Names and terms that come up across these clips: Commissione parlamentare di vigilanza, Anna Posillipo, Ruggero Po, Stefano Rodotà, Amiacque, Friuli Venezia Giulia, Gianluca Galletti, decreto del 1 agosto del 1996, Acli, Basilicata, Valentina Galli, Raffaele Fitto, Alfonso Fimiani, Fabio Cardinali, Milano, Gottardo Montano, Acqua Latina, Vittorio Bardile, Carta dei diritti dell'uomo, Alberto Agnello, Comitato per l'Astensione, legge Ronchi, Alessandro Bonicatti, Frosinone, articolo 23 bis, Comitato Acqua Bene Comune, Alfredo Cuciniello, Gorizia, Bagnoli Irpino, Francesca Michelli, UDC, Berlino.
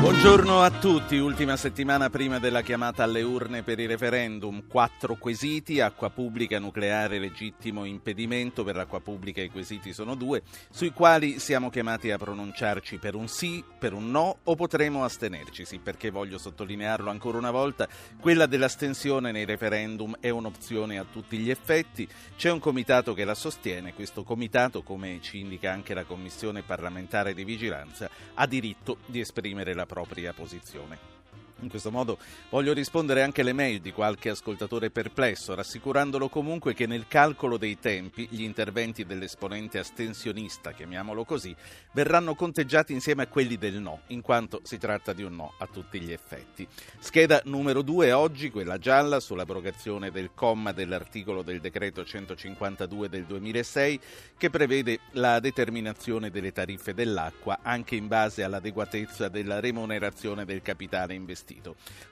Buongiorno a tutti, ultima settimana prima della chiamata alle urne per i referendum, 4 quesiti, acqua pubblica, nucleare, legittimo impedimento. Per l'acqua pubblica i quesiti sono 2, sui quali siamo chiamati a pronunciarci per un sì, per un no o potremo astenerci, sì, perché voglio sottolinearlo ancora una volta, quella dell'astensione nei referendum è un'opzione a tutti gli effetti, c'è un comitato che la sostiene, questo comitato, come ci indica anche la Commissione parlamentare di vigilanza, ha diritto di esprimere la propria posizione. In questo modo voglio rispondere anche alle mail di qualche ascoltatore perplesso, rassicurandolo comunque che nel calcolo dei tempi gli interventi dell'esponente astensionista, chiamiamolo così, verranno conteggiati insieme a quelli del no, in quanto si tratta di un no a tutti gli effetti. Scheda numero 2 oggi, quella gialla, sull'abrogazione del comma dell'articolo del decreto 152 del 2006 che prevede la determinazione delle tariffe dell'acqua anche in base all'adeguatezza della remunerazione del capitale investito.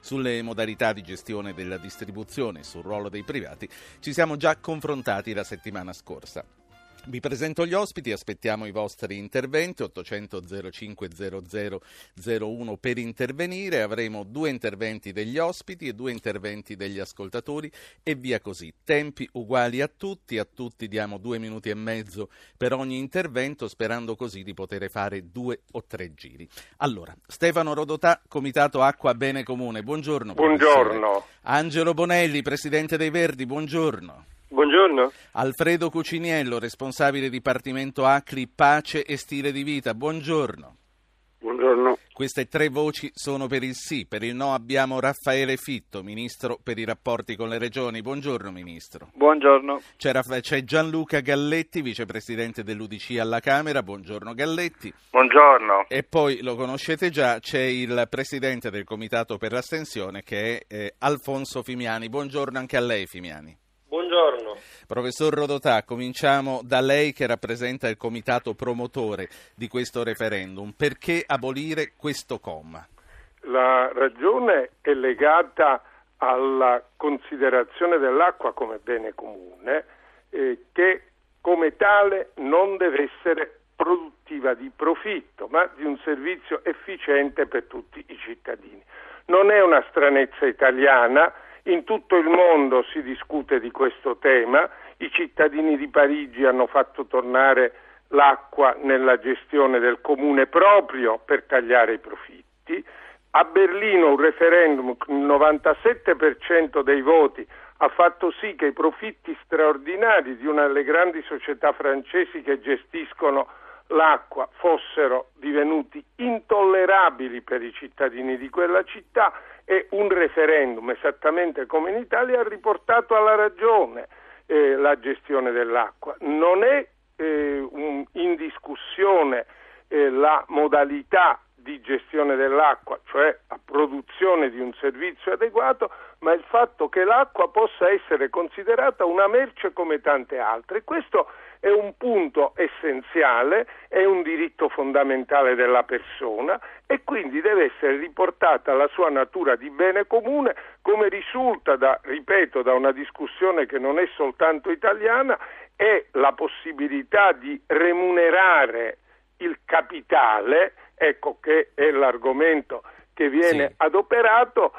Sulle modalità di gestione della distribuzione e sul ruolo dei privati ci siamo già confrontati la settimana scorsa. Vi presento gli ospiti, aspettiamo i vostri interventi, 800 05 0001 per intervenire, avremo 2 interventi degli ospiti e 2 interventi degli ascoltatori e via così, tempi uguali a tutti diamo 2 minuti e mezzo per ogni intervento, sperando così di poter fare 2 o 3 giri. Allora, Stefano Rodotà, Comitato Acqua Bene Comune, buongiorno. Buongiorno. Professore. Angelo Bonelli, Presidente dei Verdi, buongiorno. Buongiorno. Alfredo Cuciniello, responsabile Dipartimento Acli, Pace e Stile di Vita. Buongiorno. Buongiorno. Queste 3 voci sono per il sì. Per il no abbiamo Raffaele Fitto, Ministro per i rapporti con le regioni. Buongiorno, Ministro. Buongiorno. C'è Gianluca Galletti, Vicepresidente dell'UDC alla Camera. Buongiorno, Galletti. Buongiorno. E poi, lo conoscete già, c'è il Presidente del Comitato per l'Astensione, che è Alfonso Fimiani. Buongiorno anche a lei, Fimiani. Buongiorno. Professor Rodotà, cominciamo da lei che rappresenta il comitato promotore di questo referendum. Perché abolire questo comma? La ragione è legata alla considerazione dell'acqua come bene comune, che come tale non deve essere produttiva di profitto, ma di un servizio efficiente per tutti i cittadini. Non è una stranezza italiana. In tutto il mondo si discute di questo tema, i cittadini di Parigi hanno fatto tornare l'acqua nella gestione del comune proprio per tagliare i profitti, a Berlino un referendum con il 97% dei voti ha fatto sì che i profitti straordinari di una delle grandi società francesi che gestiscono l'acqua fossero divenuti intollerabili per i cittadini di quella città. E un referendum, esattamente come in Italia, ha riportato alla ragione la gestione dell'acqua. Non è in discussione la modalità di gestione dell'acqua, cioè la produzione di un servizio adeguato, ma il fatto che l'acqua possa essere considerata una merce come tante altre. Questo è un punto essenziale, è un diritto fondamentale della persona e quindi deve essere riportata alla sua natura di bene comune, come risulta da una discussione che non è soltanto italiana, è la possibilità di remunerare il capitale, ecco che è l'argomento che viene adoperato.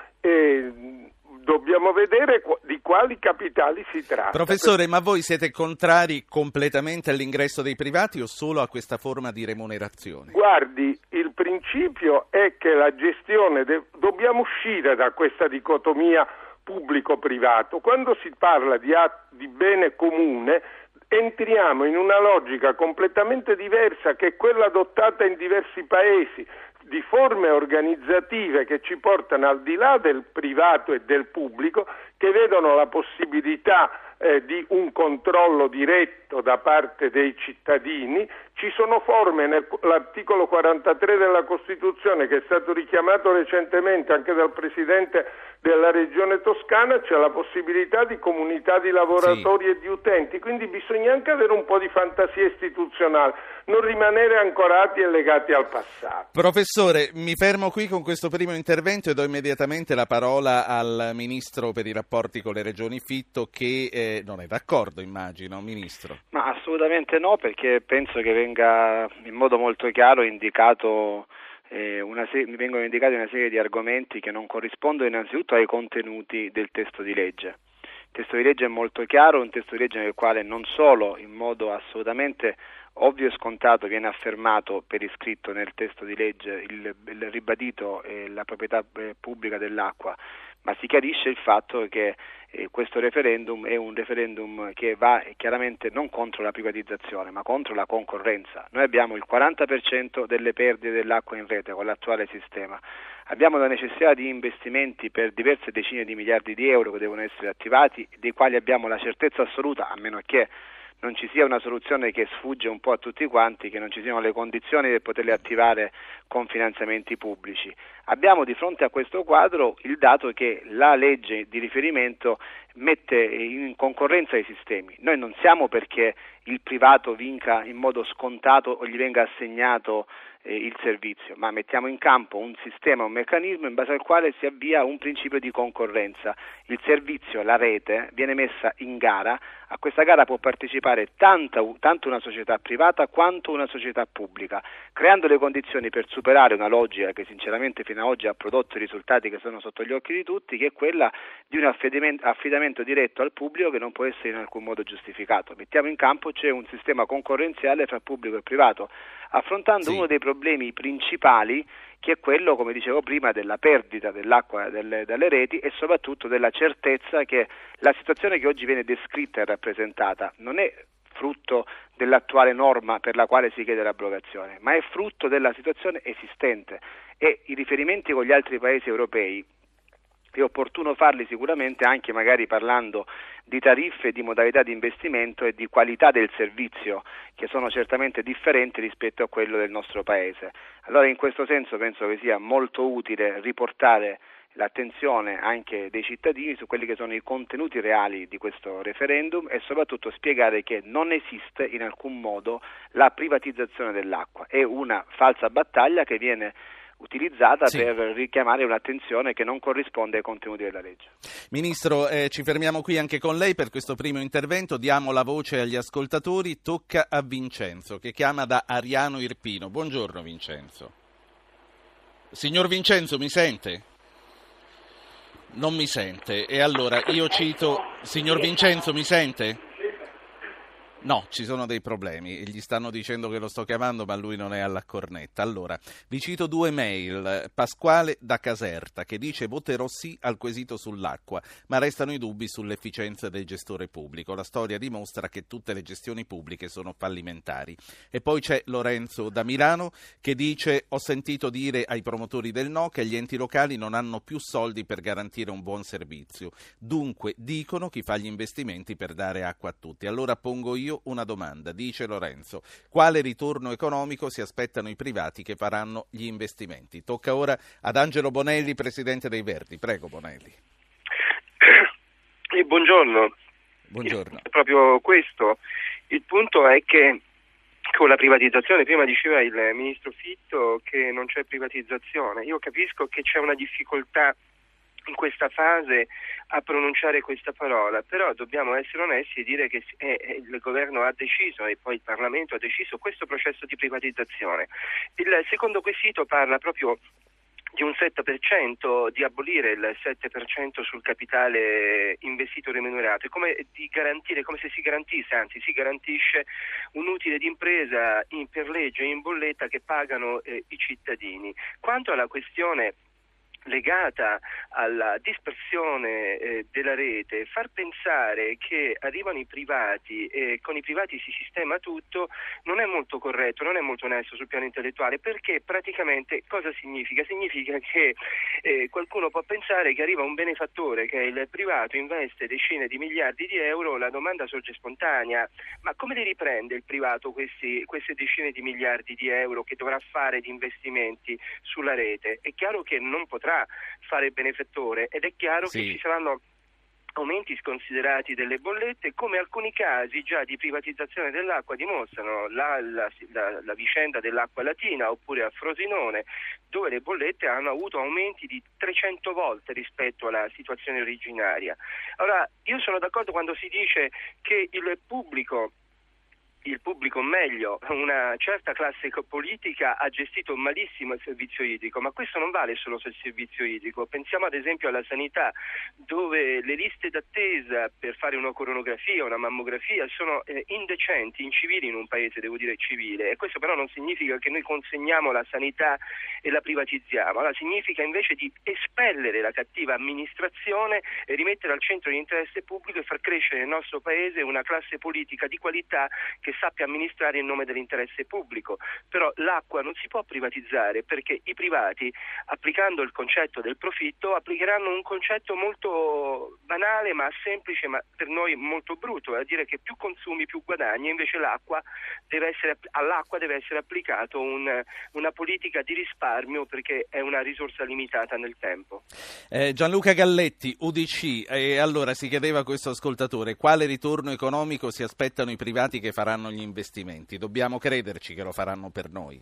Dobbiamo vedere di quali capitali si tratta. Professore, ma voi siete contrari completamente all'ingresso dei privati o solo a questa forma di remunerazione? Guardi, il principio è che la gestione... Dobbiamo uscire da questa dicotomia pubblico-privato. Quando si parla di bene comune, entriamo in una logica completamente diversa che è quella adottata in diversi paesi, di forme organizzative che ci portano al di là del privato e del pubblico, che vedono la possibilità di un controllo diretto da parte dei cittadini. Ci sono forme nell'articolo 43 della Costituzione, che è stato richiamato recentemente anche dal Presidente della Regione Toscana, c'è la possibilità di comunità di lavoratori e di utenti, quindi bisogna anche avere un po' di fantasia istituzionale, non rimanere ancorati e legati al passato. Professore, mi fermo qui con questo primo intervento e do immediatamente la parola al Ministro per i rapporti con le Regioni Fitto, che non è d'accordo, immagino, Ministro. Ma assolutamente no, perché penso che venga in modo molto chiaro indicato vengono indicati una serie di argomenti che non corrispondono innanzitutto ai contenuti del testo di legge. Il testo di legge è molto chiaro, un testo di legge nel quale non solo in modo assolutamente ovvio e scontato viene affermato per iscritto nel testo di legge il ribadito la proprietà pubblica dell'acqua, ma si chiarisce il fatto che questo referendum è un referendum che va chiaramente non contro la privatizzazione, ma contro la concorrenza. Noi abbiamo il 40% delle perdite dell'acqua in rete con l'attuale sistema. Abbiamo la necessità di investimenti per diverse decine di miliardi di euro che devono essere attivati, dei quali abbiamo la certezza assoluta, a meno che non ci sia una soluzione che sfugge un po' a tutti quanti, che non ci siano le condizioni per poterle attivare con finanziamenti pubblici. Abbiamo di fronte a questo quadro il dato che la legge di riferimento mette in concorrenza i sistemi. Noi non siamo perché il privato vinca in modo scontato o gli venga assegnato il servizio, ma mettiamo in campo un sistema, un meccanismo in base al quale si avvia un principio di concorrenza. Il servizio, la rete, viene messa in gara. A questa gara può partecipare tanto una società privata quanto una società pubblica, creando le condizioni per superare una logica che sinceramente fino ad oggi ha prodotto i risultati che sono sotto gli occhi di tutti, che è quella di un affidamento diretto al pubblico che non può essere in alcun modo giustificato. Mettiamo in campo c'è un sistema concorrenziale fra pubblico e privato, affrontando uno dei problemi principali, che è quello, come dicevo prima, della perdita dell'acqua dalle reti e soprattutto della certezza che la situazione che oggi viene descritta e rappresentata non è frutto dell'attuale norma per la quale si chiede l'abrogazione, ma è frutto della situazione esistente, e i riferimenti con gli altri paesi europei è opportuno farli sicuramente anche magari parlando di tariffe, di modalità di investimento e di qualità del servizio, che sono certamente differenti rispetto a quello del nostro paese. Allora in questo senso penso che sia molto utile riportare l'attenzione anche dei cittadini su quelli che sono i contenuti reali di questo referendum e soprattutto spiegare che non esiste in alcun modo la privatizzazione dell'acqua, è una falsa battaglia che viene utilizzata per richiamare un'attenzione che non corrisponde ai contenuti della legge. Ministro, ci fermiamo qui anche con lei per questo primo intervento, diamo la voce agli ascoltatori, tocca a Vincenzo che chiama da Ariano Irpino. Buongiorno Vincenzo. Signor Vincenzo, mi sente? Non mi sente, e allora io cito... Signor Vincenzo, mi sente? No, ci sono dei problemi, gli stanno dicendo che lo sto chiamando ma lui non è alla cornetta. Allora, vi cito due mail. Pasquale da Caserta che dice: voterò sì al quesito sull'acqua, ma restano i dubbi sull'efficienza del gestore pubblico. La storia dimostra che tutte le gestioni pubbliche sono fallimentari. E poi c'è Lorenzo da Milano che dice: ho sentito dire ai promotori del no che gli enti locali non hanno più soldi per garantire un buon servizio. Dunque dicono chi fa gli investimenti per dare acqua a tutti. Allora pongo io una domanda, dice Lorenzo: quale ritorno economico si aspettano i privati che faranno gli investimenti? Tocca ora ad Angelo Bonelli, presidente dei Verdi. Prego Bonelli. Buongiorno. Buongiorno. È proprio questo. Il punto è che con la privatizzazione, prima diceva il ministro Fitto che non c'è privatizzazione. Io capisco che c'è una difficoltà in questa fase a pronunciare questa parola, però dobbiamo essere onesti e dire che il governo ha deciso e poi il Parlamento ha deciso questo processo di privatizzazione. Il secondo quesito parla proprio di un 7%, di abolire il 7% sul capitale investito remunerato, come se si garantisse, anzi si garantisce un utile d'impresa per legge in bolletta che pagano i cittadini. Quanto alla questione legata alla dispersione della rete, far pensare che arrivano i privati e con i privati si sistema tutto non è molto corretto, non è molto onesto sul piano intellettuale, perché praticamente cosa significa? Significa che qualcuno può pensare che arriva un benefattore, che è il privato, investe decine di miliardi di euro, la domanda sorge spontanea: ma come li riprende il privato queste decine di miliardi di euro che dovrà fare di investimenti sulla rete? È chiaro che non potrà fare il benefattore ed è chiaro che ci saranno aumenti sconsiderati delle bollette, come alcuni casi già di privatizzazione dell'acqua dimostrano, la vicenda dell'acqua latina oppure a Frosinone, dove le bollette hanno avuto aumenti di 300 volte rispetto alla situazione originaria. Allora, io sono d'accordo quando si dice che il pubblico, meglio, una certa classe politica ha gestito malissimo il servizio idrico, ma questo non vale solo sul servizio idrico. Pensiamo ad esempio alla sanità, dove le liste d'attesa per fare una coronografia, una mammografia sono indecenti, incivili in un paese, devo dire civile, e questo però non significa che noi consegniamo la sanità e la privatizziamo. Allora, significa invece di espellere la cattiva amministrazione e rimettere al centro l'interesse pubblico e far crescere nel nostro paese una classe politica di qualità che sappia amministrare in nome dell'interesse pubblico. Però l'acqua non si può privatizzare, perché i privati, applicando il concetto del profitto, applicheranno un concetto molto banale ma semplice, ma per noi molto brutto, è a dire che più consumi più guadagni. Invece all'acqua deve essere applicato una politica di risparmio, perché è una risorsa limitata nel tempo. Gianluca Galletti, UDC. Allora, si chiedeva questo ascoltatore quale ritorno economico si aspettano i privati che faranno gli investimenti. Dobbiamo crederci che lo faranno per noi.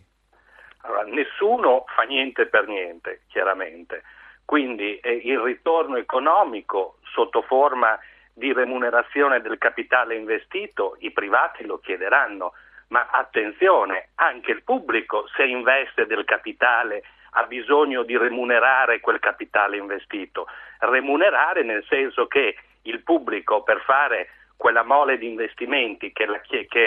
Allora, nessuno fa niente per niente, chiaramente. Quindi il ritorno economico sotto forma di remunerazione del capitale investito i privati lo chiederanno, ma attenzione, anche il pubblico, se investe del capitale, ha bisogno di remunerare quel capitale investito. Remunerare nel senso che il pubblico, per fare quella mole di investimenti che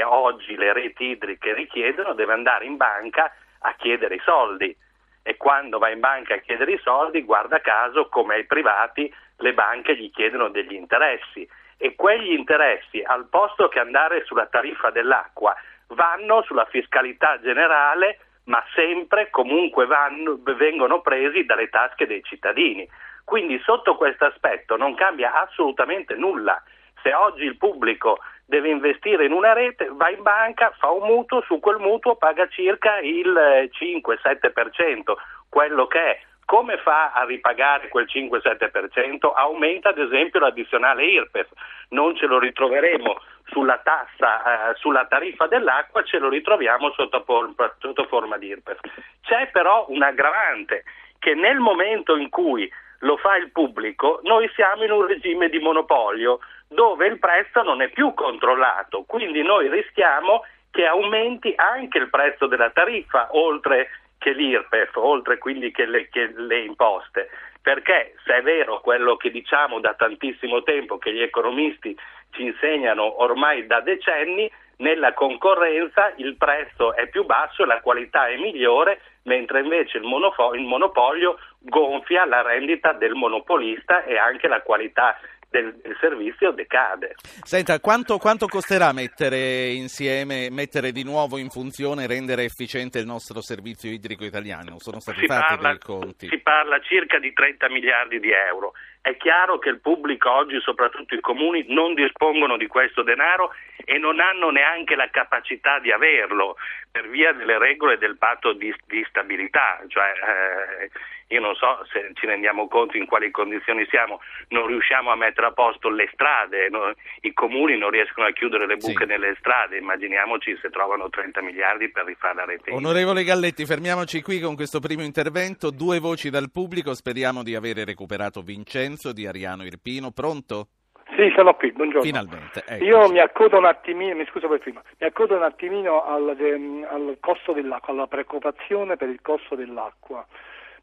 oggi le reti idriche richiedono, deve andare in banca a chiedere i soldi, e quando va in banca a chiedere i soldi, guarda caso, come ai privati, le banche gli chiedono degli interessi, e quegli interessi, al posto che andare sulla tariffa dell'acqua, vanno sulla fiscalità generale, ma sempre comunque vengono presi dalle tasche dei cittadini. Quindi sotto questo aspetto non cambia assolutamente nulla. Se oggi il pubblico deve investire in una rete, va in banca, fa un mutuo, su quel mutuo paga circa il 5-7%, quello che è. Come fa a ripagare quel 5-7%? Aumenta ad esempio l'addizionale IRPEF, non ce lo ritroveremo sulla tassa, sulla tariffa dell'acqua, ce lo ritroviamo sotto forma di IRPEF. C'è però un aggravante, che nel momento in cui lo fa il pubblico, noi siamo in un regime di monopolio, dove il prezzo non è più controllato, quindi noi rischiamo che aumenti anche il prezzo della tariffa, oltre che l'IRPEF, oltre quindi che le imposte, perché se è vero quello che diciamo da tantissimo tempo, che gli economisti ci insegnano ormai da decenni, nella concorrenza il prezzo è più basso e la qualità è migliore, mentre invece il monopolio gonfia la rendita del monopolista e anche la qualità del servizio decade. Senta, quanto costerà mettere di nuovo in funzione e rendere efficiente il nostro servizio idrico italiano? Sono stati fatti dei conti. Si parla circa di 30 miliardi di euro. È chiaro che il pubblico oggi, soprattutto i comuni, non dispongono di questo denaro e non hanno neanche la capacità di averlo per via delle regole del patto di stabilità. Cioè, io non so se ci rendiamo conto in quali condizioni siamo, non riusciamo a mettere a posto le strade, no? I comuni non riescono a chiudere le buche nelle strade, immaginiamoci se trovano 30 miliardi per rifare la rete. Onorevole Galletti, fermiamoci qui con questo primo intervento. Due voci dal pubblico, speriamo di avere recuperato Vincenzo di Ariano Irpino. Pronto? Sì, sono qui, buongiorno. Finalmente. Eccoci. Io mi accodo un attimino al costo dell'acqua, alla preoccupazione per il costo dell'acqua,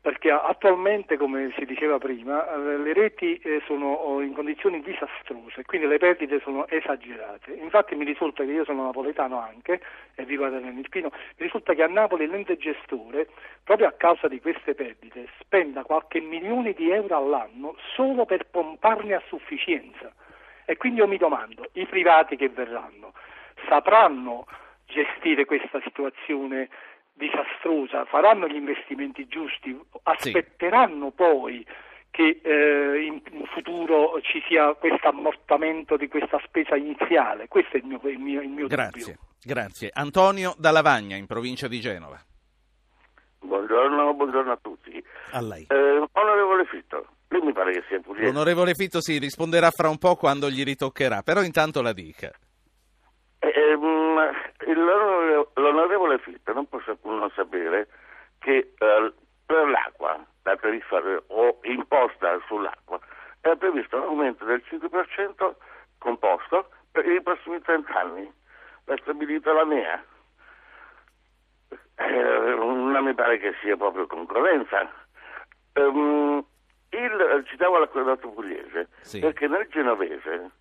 perché attualmente, come si diceva prima, le reti sono in condizioni disastrose, quindi le perdite sono esagerate. Infatti mi risulta che, io sono napoletano anche e vivo ad Amiacque, mi risulta che a Napoli l'ente gestore, proprio a causa di queste perdite, spenda qualche milione di euro all'anno solo per pomparne a sufficienza. E quindi io mi domando, i privati che verranno sapranno gestire questa situazione disastrosa, faranno gli investimenti giusti, aspetteranno poi che in futuro ci sia questo ammortamento di questa spesa iniziale? Questo è il mio dubbio. Grazie. Antonio da Lavagna, in provincia di Genova. Buongiorno a tutti. A lei. Onorevole Fitto, lui mi pare che sia pugliese. L'onorevole Fitto si risponderà fra un po' quando gli ritoccherà, però intanto la dica. L'onorevole Fitto non può non sapere che per l'acqua, la tariffa o imposta sull'acqua, è previsto un aumento del 5% composto per i prossimi 30 anni. L'ha stabilito la NEA. Non mi pare che sia proprio concorrenza. Citavo l'accordato pugliese, perché nel genovese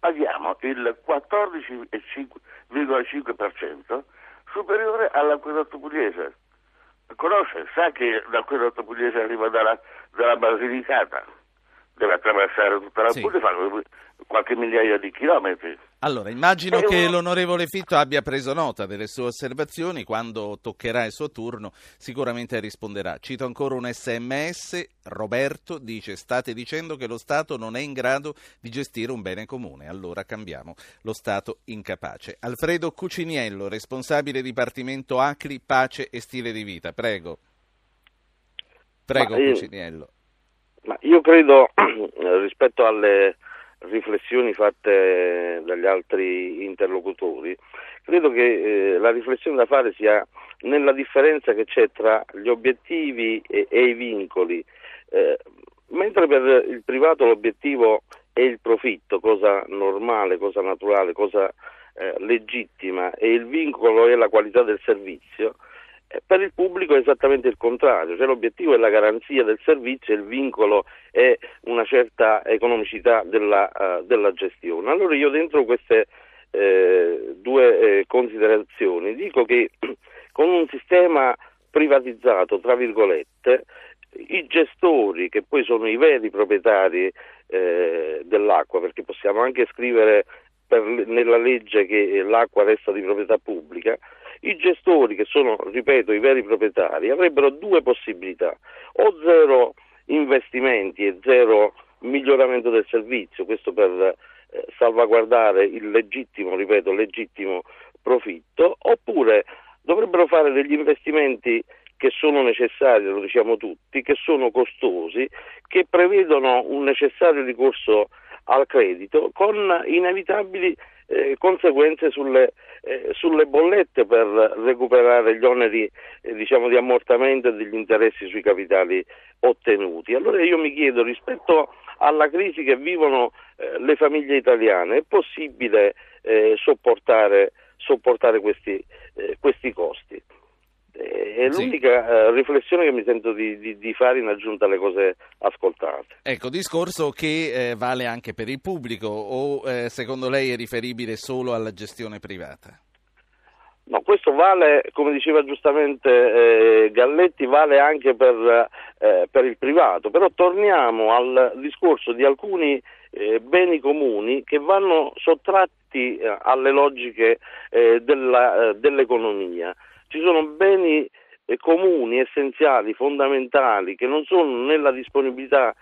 paghiamo il 14,5% superiore all'acquedotto pugliese. Conosce, sa che l'acquedotto pugliese arriva dalla Basilicata, deve attraversare tutta la Puglia, fa qualche migliaia di chilometri. Allora, immagino che l'onorevole Fitto abbia preso nota delle sue osservazioni, quando toccherà il suo turno sicuramente risponderà. Cito ancora un SMS, Roberto dice: state dicendo che lo Stato non è in grado di gestire un bene comune, allora cambiamo lo Stato incapace. Alfredo Cuciniello, responsabile Dipartimento Acli, Pace e Stile di Vita, prego. Prego Cuciniello. Ma io credo, rispetto alle riflessioni fatte dagli altri interlocutori, credo che la riflessione da fare sia nella differenza che c'è tra gli obiettivi e i vincoli. Mentre per il privato l'obiettivo è il profitto, cosa normale, cosa naturale, cosa legittima, e il vincolo è la qualità del servizio, per il pubblico è esattamente il contrario, cioè l'obiettivo è la garanzia del servizio e il vincolo è una certa economicità della gestione. Allora io dentro queste due considerazioni dico che con un sistema privatizzato, tra virgolette, i gestori, che poi sono i veri proprietari dell'acqua, perché possiamo anche scrivere nella legge che l'acqua resta di proprietà pubblica, i gestori, che sono, ripeto, i veri proprietari, avrebbero due possibilità: o zero investimenti e zero miglioramento del servizio, questo per salvaguardare il legittimo profitto, oppure dovrebbero fare degli investimenti che sono necessari, lo diciamo tutti, che sono costosi, che prevedono un necessario ricorso al credito, con inevitabili conseguenze sulle bollette, per recuperare gli oneri di ammortamento e degli interessi sui capitali ottenuti. Allora io mi chiedo, rispetto alla crisi che vivono le famiglie italiane, è possibile sopportare questi costi? È l'unica riflessione che mi sento di fare in aggiunta alle cose ascoltate. Ecco, discorso che vale anche per il pubblico, o secondo lei è riferibile solo alla gestione privata? No, questo vale, come diceva giustamente Galletti, vale anche per il privato, però torniamo al discorso di alcuni beni comuni che vanno sottratti alle logiche dell'economia. Ci sono beni comuni, essenziali, fondamentali, che non sono nella disponibilità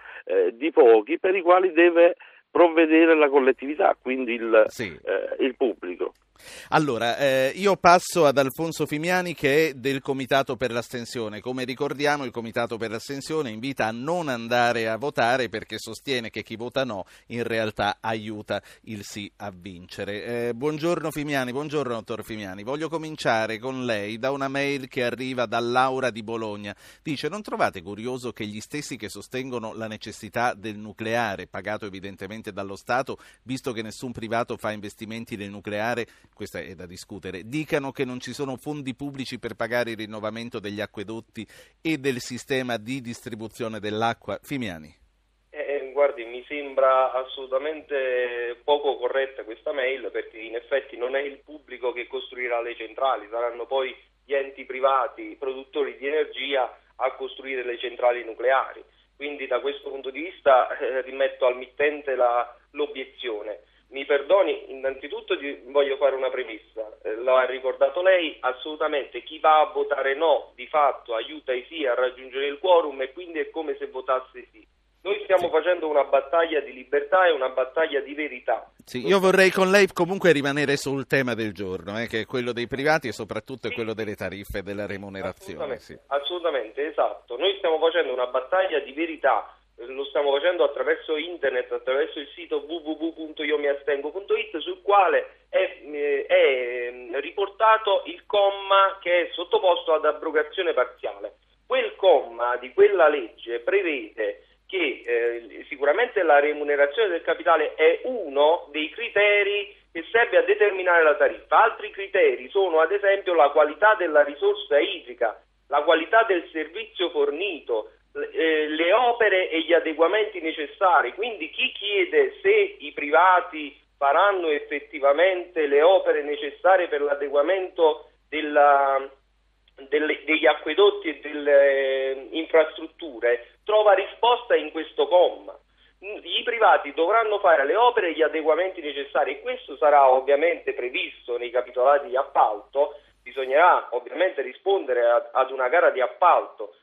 di pochi, per i quali deve provvedere la collettività, quindi il pubblico. Allora, io passo ad Alfonso Fimiani, che è del Comitato per l'Astensione. Come ricordiamo, il Comitato per l'Astensione invita a non andare a votare, perché sostiene che chi vota no in realtà aiuta il sì a vincere. Buongiorno Fimiani, buongiorno dottor Fimiani. Voglio cominciare con lei da una mail che arriva da Laura di Bologna. Dice: non trovate curioso che gli stessi che sostengono la necessità del nucleare, pagato evidentemente dallo Stato, visto che nessun privato fa investimenti nel nucleare, questa è da discutere, dicano che non ci sono fondi pubblici per pagare il rinnovamento degli acquedotti e del sistema di distribuzione dell'acqua. Fimiani. Guardi, mi sembra assolutamente poco corretta questa mail, perché in effetti non è il pubblico che costruirà le centrali, saranno poi gli enti privati, produttori di energia, a costruire le centrali nucleari. Quindi da questo punto di vista rimetto al mittente l'obiezione. Mi perdoni, innanzitutto voglio fare una premessa, lo ha ricordato lei, assolutamente chi va a votare no di fatto aiuta i sì a raggiungere il quorum e quindi è come se votasse sì. Noi stiamo facendo una battaglia di libertà e una battaglia di verità. Sì, io vorrei con lei comunque rimanere sul tema del giorno, che è quello dei privati e soprattutto sì, quello delle tariffe e della remunerazione. Assolutamente, sì. Assolutamente, esatto. Noi stiamo facendo una battaglia di verità, lo stiamo facendo attraverso internet, attraverso il sito www.iomiastengo.it, sul quale è riportato il comma che è sottoposto ad abrogazione parziale. Quel comma di quella legge prevede che sicuramente la remunerazione del capitale è uno dei criteri che serve a determinare la tariffa. Altri criteri sono ad esempio la qualità della risorsa idrica, la qualità del servizio fornito, le opere e gli adeguamenti necessari. Quindi chi chiede se i privati faranno effettivamente le opere necessarie per l'adeguamento degli acquedotti e delle infrastrutture trova risposta in questo comma. I privati dovranno fare le opere e gli adeguamenti necessari, e questo sarà ovviamente previsto nei capitolati di appalto. Bisognerà ovviamente rispondere ad una gara di appalto,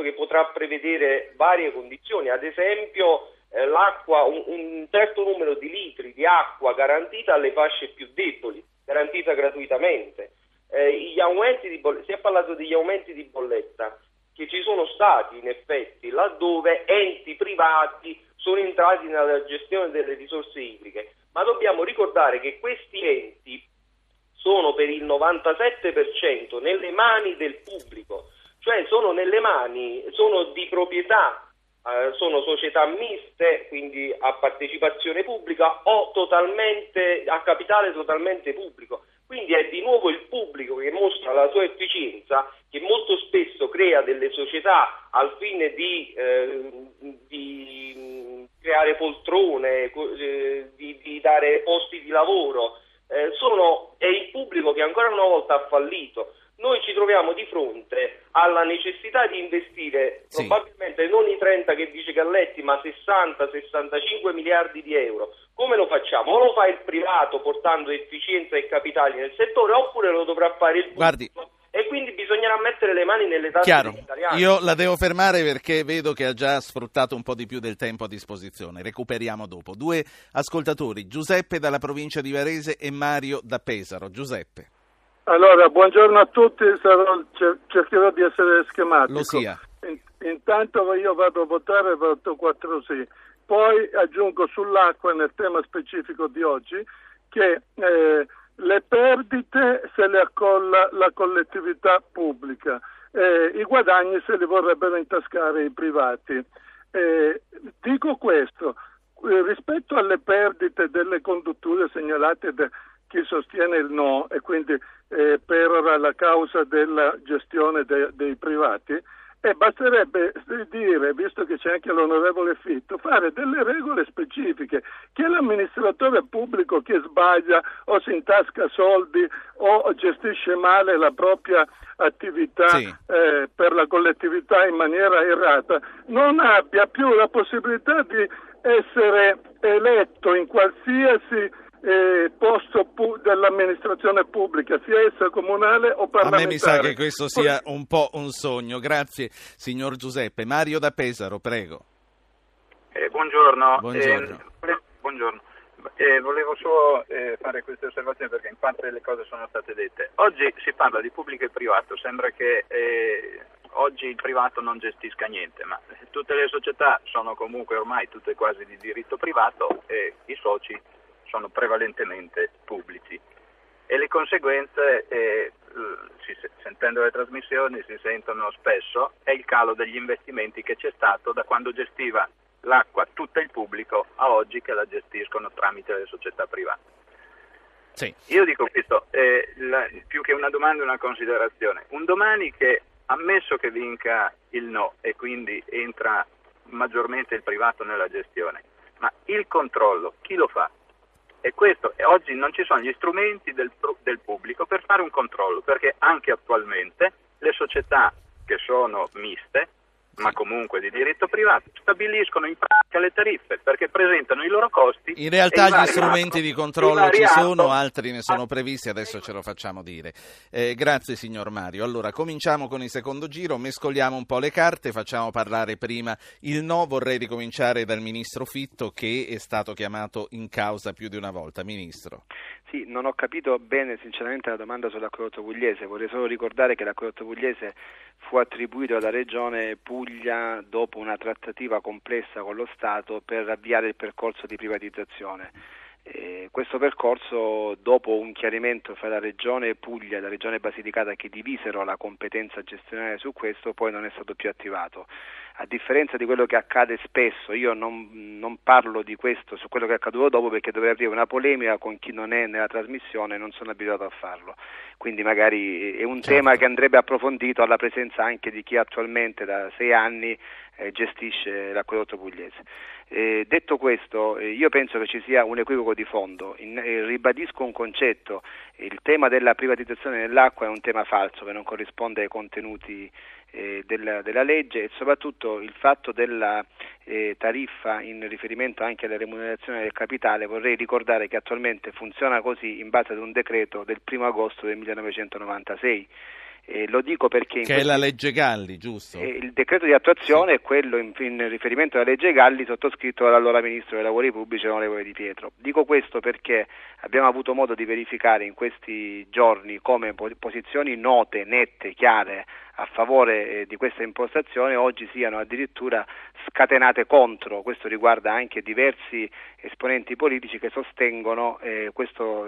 che potrà prevedere varie condizioni, ad esempio l'acqua, un certo numero di litri di acqua garantita alle fasce più deboli, garantita gratuitamente. Gli aumenti di bolletta, si è parlato degli aumenti di bolletta che ci sono stati in effetti laddove enti privati sono entrati nella gestione delle risorse idriche, ma dobbiamo ricordare che questi enti sono per il 97% nelle mani del pubblico, cioè sono nelle mani, sono di proprietà, sono società miste, quindi a partecipazione pubblica o totalmente a capitale totalmente pubblico. Quindi è di nuovo il pubblico che mostra la sua efficienza, che molto spesso crea delle società al fine di creare poltrone, di dare posti di lavoro. È il pubblico che ancora una volta ha fallito. Noi ci troviamo di fronte alla necessità di investire probabilmente non i 30 che dice Galletti, ma 60-65 miliardi di euro. Come lo facciamo? O lo fa il privato portando efficienza e capitali nel settore, oppure lo dovrà fare il pubblico. E quindi bisognerà mettere le mani nelle tasche degli italiani. Io la devo fermare perché vedo che ha già sfruttato un po' di più del tempo a disposizione. Recuperiamo dopo. Due ascoltatori, Giuseppe dalla provincia di Varese e Mario da Pesaro. Giuseppe. Allora, buongiorno a tutti, cercherò di essere schematico. Lo sia. Intanto io vado a votare, voto 4 sì. Poi aggiungo sull'acqua, nel tema specifico di oggi, che le perdite se le accolla la collettività pubblica, i guadagni se li vorrebbero intascare i privati. Dico questo, rispetto alle perdite delle condutture segnalate da chi sostiene il no e quindi perora la causa della gestione dei privati, e basterebbe dire, visto che c'è anche l'onorevole Fitto, fare delle regole specifiche che l'amministratore pubblico che sbaglia o si intasca soldi o gestisce male la propria attività per la collettività in maniera errata non abbia più la possibilità di essere eletto in qualsiasi posto dell'amministrazione pubblica, sia essa comunale o parlamentare. A me mi sa che questo sia un po' un sogno. Grazie, signor Giuseppe. Mario da Pesaro, prego. Buongiorno. Buongiorno. Volevo solo fare queste osservazioni perché in parte le cose sono state dette. Oggi si parla di pubblico e privato, sembra che oggi il privato non gestisca niente, ma tutte le società sono comunque ormai tutte quasi di diritto privato e i soci sono prevalentemente pubblici e le conseguenze, sentendo le trasmissioni, si sentono spesso, è il calo degli investimenti che c'è stato da quando gestiva l'acqua tutto il pubblico a oggi che la gestiscono tramite le società private. Sì. Io dico questo, più che una domanda, una considerazione. Un domani che, ammesso che vinca il no e quindi entra maggiormente il privato nella gestione, ma il controllo chi lo fa? E questo, e oggi non ci sono gli strumenti del pubblico per fare un controllo, perché anche attualmente le società che sono miste, ma comunque di diritto privato, stabiliscono in pratica le tariffe perché presentano i loro costi. In realtà gli strumenti di controllo ci sono, altri ne sono previsti, adesso ce lo facciamo dire. Grazie signor Mario. Allora, cominciamo con il secondo giro, mescoliamo un po' le carte, facciamo parlare prima il no. Vorrei ricominciare dal ministro Fitto, che è stato chiamato in causa più di una volta. Ministro. Sì, non ho capito bene sinceramente la domanda sull'acquedotto pugliese. Vorrei solo ricordare che l'acquedotto pugliese fu attribuito alla Regione Puglia dopo una trattativa complessa con lo Stato per avviare il percorso di privatizzazione. Questo percorso, dopo un chiarimento fra la Regione Puglia e la Regione Basilicata che divisero la competenza gestionale su questo, poi non è stato più attivato. A differenza di quello che accade spesso, io non parlo di questo, su quello che è accaduto dopo, perché dovrei aprire una polemica con chi non è nella trasmissione, non sono abituato a farlo, quindi magari è un tema che andrebbe approfondito alla presenza anche di chi attualmente da 6 anni gestisce l'acquedotto pugliese. Detto questo, io penso che ci sia un equivoco di fondo, ribadisco un concetto: il tema della privatizzazione dell'acqua è un tema falso che non corrisponde ai contenuti della legge, e soprattutto il fatto della tariffa in riferimento anche alla remunerazione del capitale. Vorrei ricordare che attualmente funziona così in base ad un decreto del 1 agosto del 1996. Lo dico perché... Che è la legge Galli, giusto? Il decreto di attuazione sì. È quello in riferimento alla legge Galli, sottoscritto dall'allora Ministro dei Lavori Pubblici, onorevole Di Pietro. Dico questo perché abbiamo avuto modo di verificare in questi giorni come posizioni note, nette, chiare a favore di questa impostazione oggi siano addirittura scatenate contro. Questo riguarda anche diversi esponenti politici che sostengono questo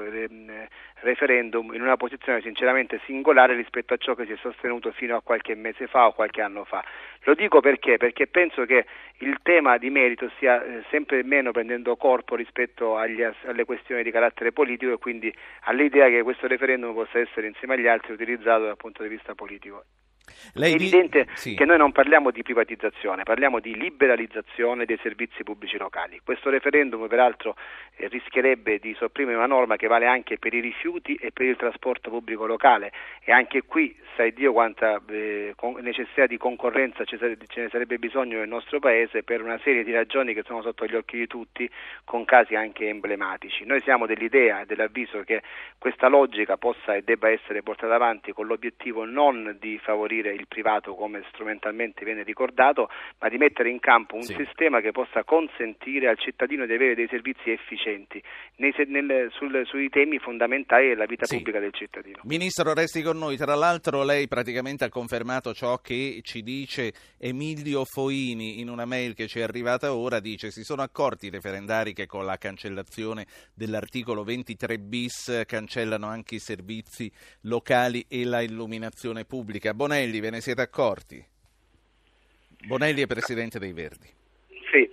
referendum in una posizione sinceramente singolare rispetto a ciò che si è sostenuto fino a qualche mese fa o qualche anno fa. Lo dico perché penso che il tema di merito stia sempre meno prendendo corpo rispetto alle questioni di carattere politico, e quindi all'idea che questo referendum possa essere insieme agli altri utilizzato dal punto di vista politico. Lei è evidente sì. Che noi non parliamo di privatizzazione, parliamo di liberalizzazione dei servizi pubblici locali. Questo referendum peraltro rischierebbe di sopprimere una norma che vale anche per i rifiuti e per il trasporto pubblico locale, e anche qui sai Dio quanta necessità di concorrenza ce ne sarebbe bisogno nel nostro Paese, per una serie di ragioni che sono sotto gli occhi di tutti, con casi anche emblematici. Noi siamo dell'idea e dell'avviso che questa logica possa e debba essere portata avanti con l'obiettivo non di favorire il privato, come strumentalmente viene ricordato, ma di mettere in campo un sistema che possa consentire al cittadino di avere dei servizi efficienti sui temi fondamentali della vita pubblica del cittadino. Ministro, resti con noi. Tra l'altro lei praticamente ha confermato ciò che ci dice Emilio Foini in una mail che ci è arrivata ora. Dice: si sono accorti i referendari che con la cancellazione dell'articolo 23 bis cancellano anche i servizi locali e la illuminazione pubblica. Bonelli, ve ne siete accorti? Bonelli è presidente dei Verdi. Sì,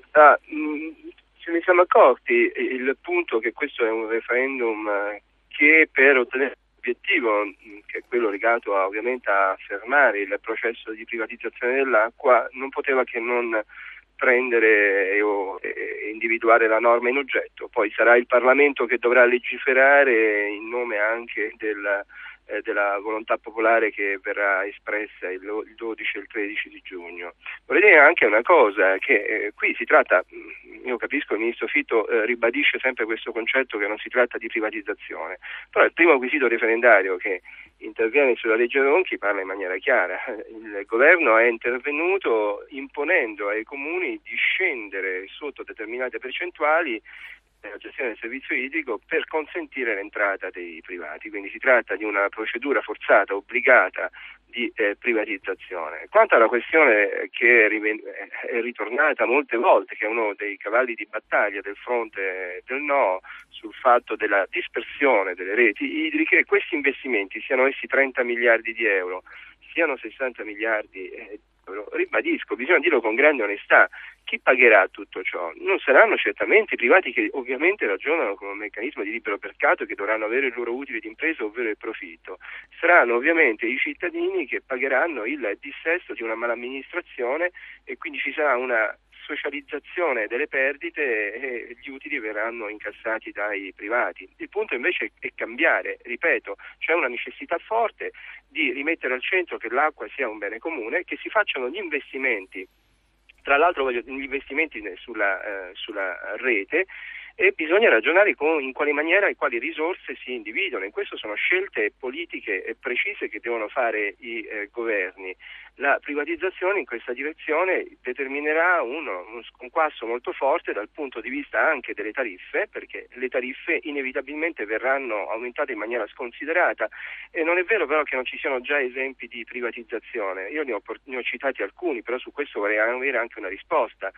ce ne siamo accorti. Il punto è che questo è un referendum che, per ottenere l'obiettivo, che è quello legato ovviamente a fermare il processo di privatizzazione dell'acqua, non poteva che non prendere e individuare la norma in oggetto. Poi sarà il Parlamento che dovrà legiferare in nome anche della volontà popolare che verrà espressa il 12 e il 13 di giugno. Vorrei dire anche una cosa, che qui si tratta, io capisco il ministro Fitto ribadisce sempre questo concetto che non si tratta di privatizzazione, però il primo quesito referendario che interviene sulla legge Ronchi parla in maniera chiara. Il governo è intervenuto imponendo ai comuni di scendere sotto determinate percentuali la gestione del servizio idrico per consentire l'entrata dei privati, quindi si tratta di una procedura forzata, obbligata di privatizzazione. Quanto alla questione che è ritornata molte volte, che è uno dei cavalli di battaglia del fronte del no, sul fatto della dispersione delle reti idriche, questi investimenti, siano essi 30 miliardi di euro, siano 60 miliardi euro, ribadisco, bisogna dirlo con grande onestà, chi pagherà tutto ciò? Non saranno certamente i privati, che ovviamente ragionano con un meccanismo di libero mercato e che dovranno avere il loro utile d'impresa, ovvero il profitto. Saranno ovviamente i cittadini che pagheranno il dissesto di una malamministrazione e quindi ci sarà una socializzazione delle perdite e gli utili verranno incassati dai privati. Il punto invece è cambiare, ripeto, c'è una necessità forte di rimettere al centro che l'acqua sia un bene comune, che si facciano gli investimenti, tra l'altro gli investimenti sulla rete, e bisogna ragionare in quale maniera e quali risorse si individuano. In questo sono scelte politiche precise che devono fare i governi. La privatizzazione in questa direzione determinerà uno sconquasso molto forte dal punto di vista anche delle tariffe, perché le tariffe inevitabilmente verranno aumentate in maniera sconsiderata, e non è vero però che non ci siano già esempi di privatizzazione. Io ne ho citati alcuni, però su questo vorrei avere anche una risposta.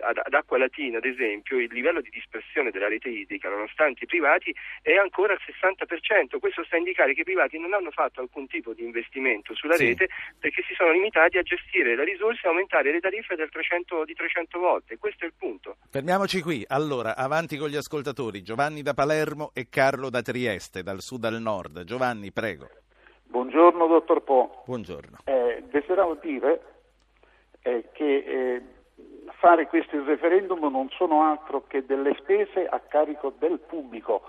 Ad Acqua Latina, ad esempio, il livello di dispersione della rete idrica, nonostante i privati, è ancora al 60%. Questo sta a indicare che i privati non hanno fatto alcun tipo di investimento sulla rete, perché si sono limitati a gestire la risorsa e aumentare le tariffe di 300 volte. Questo è il punto. Fermiamoci qui. Allora, avanti con gli ascoltatori. Giovanni da Palermo e Carlo da Trieste, dal sud al nord. Giovanni, prego. Buongiorno, dottor Po. Buongiorno. Desideravo dire che fare questi referendum non sono altro che delle spese a carico del pubblico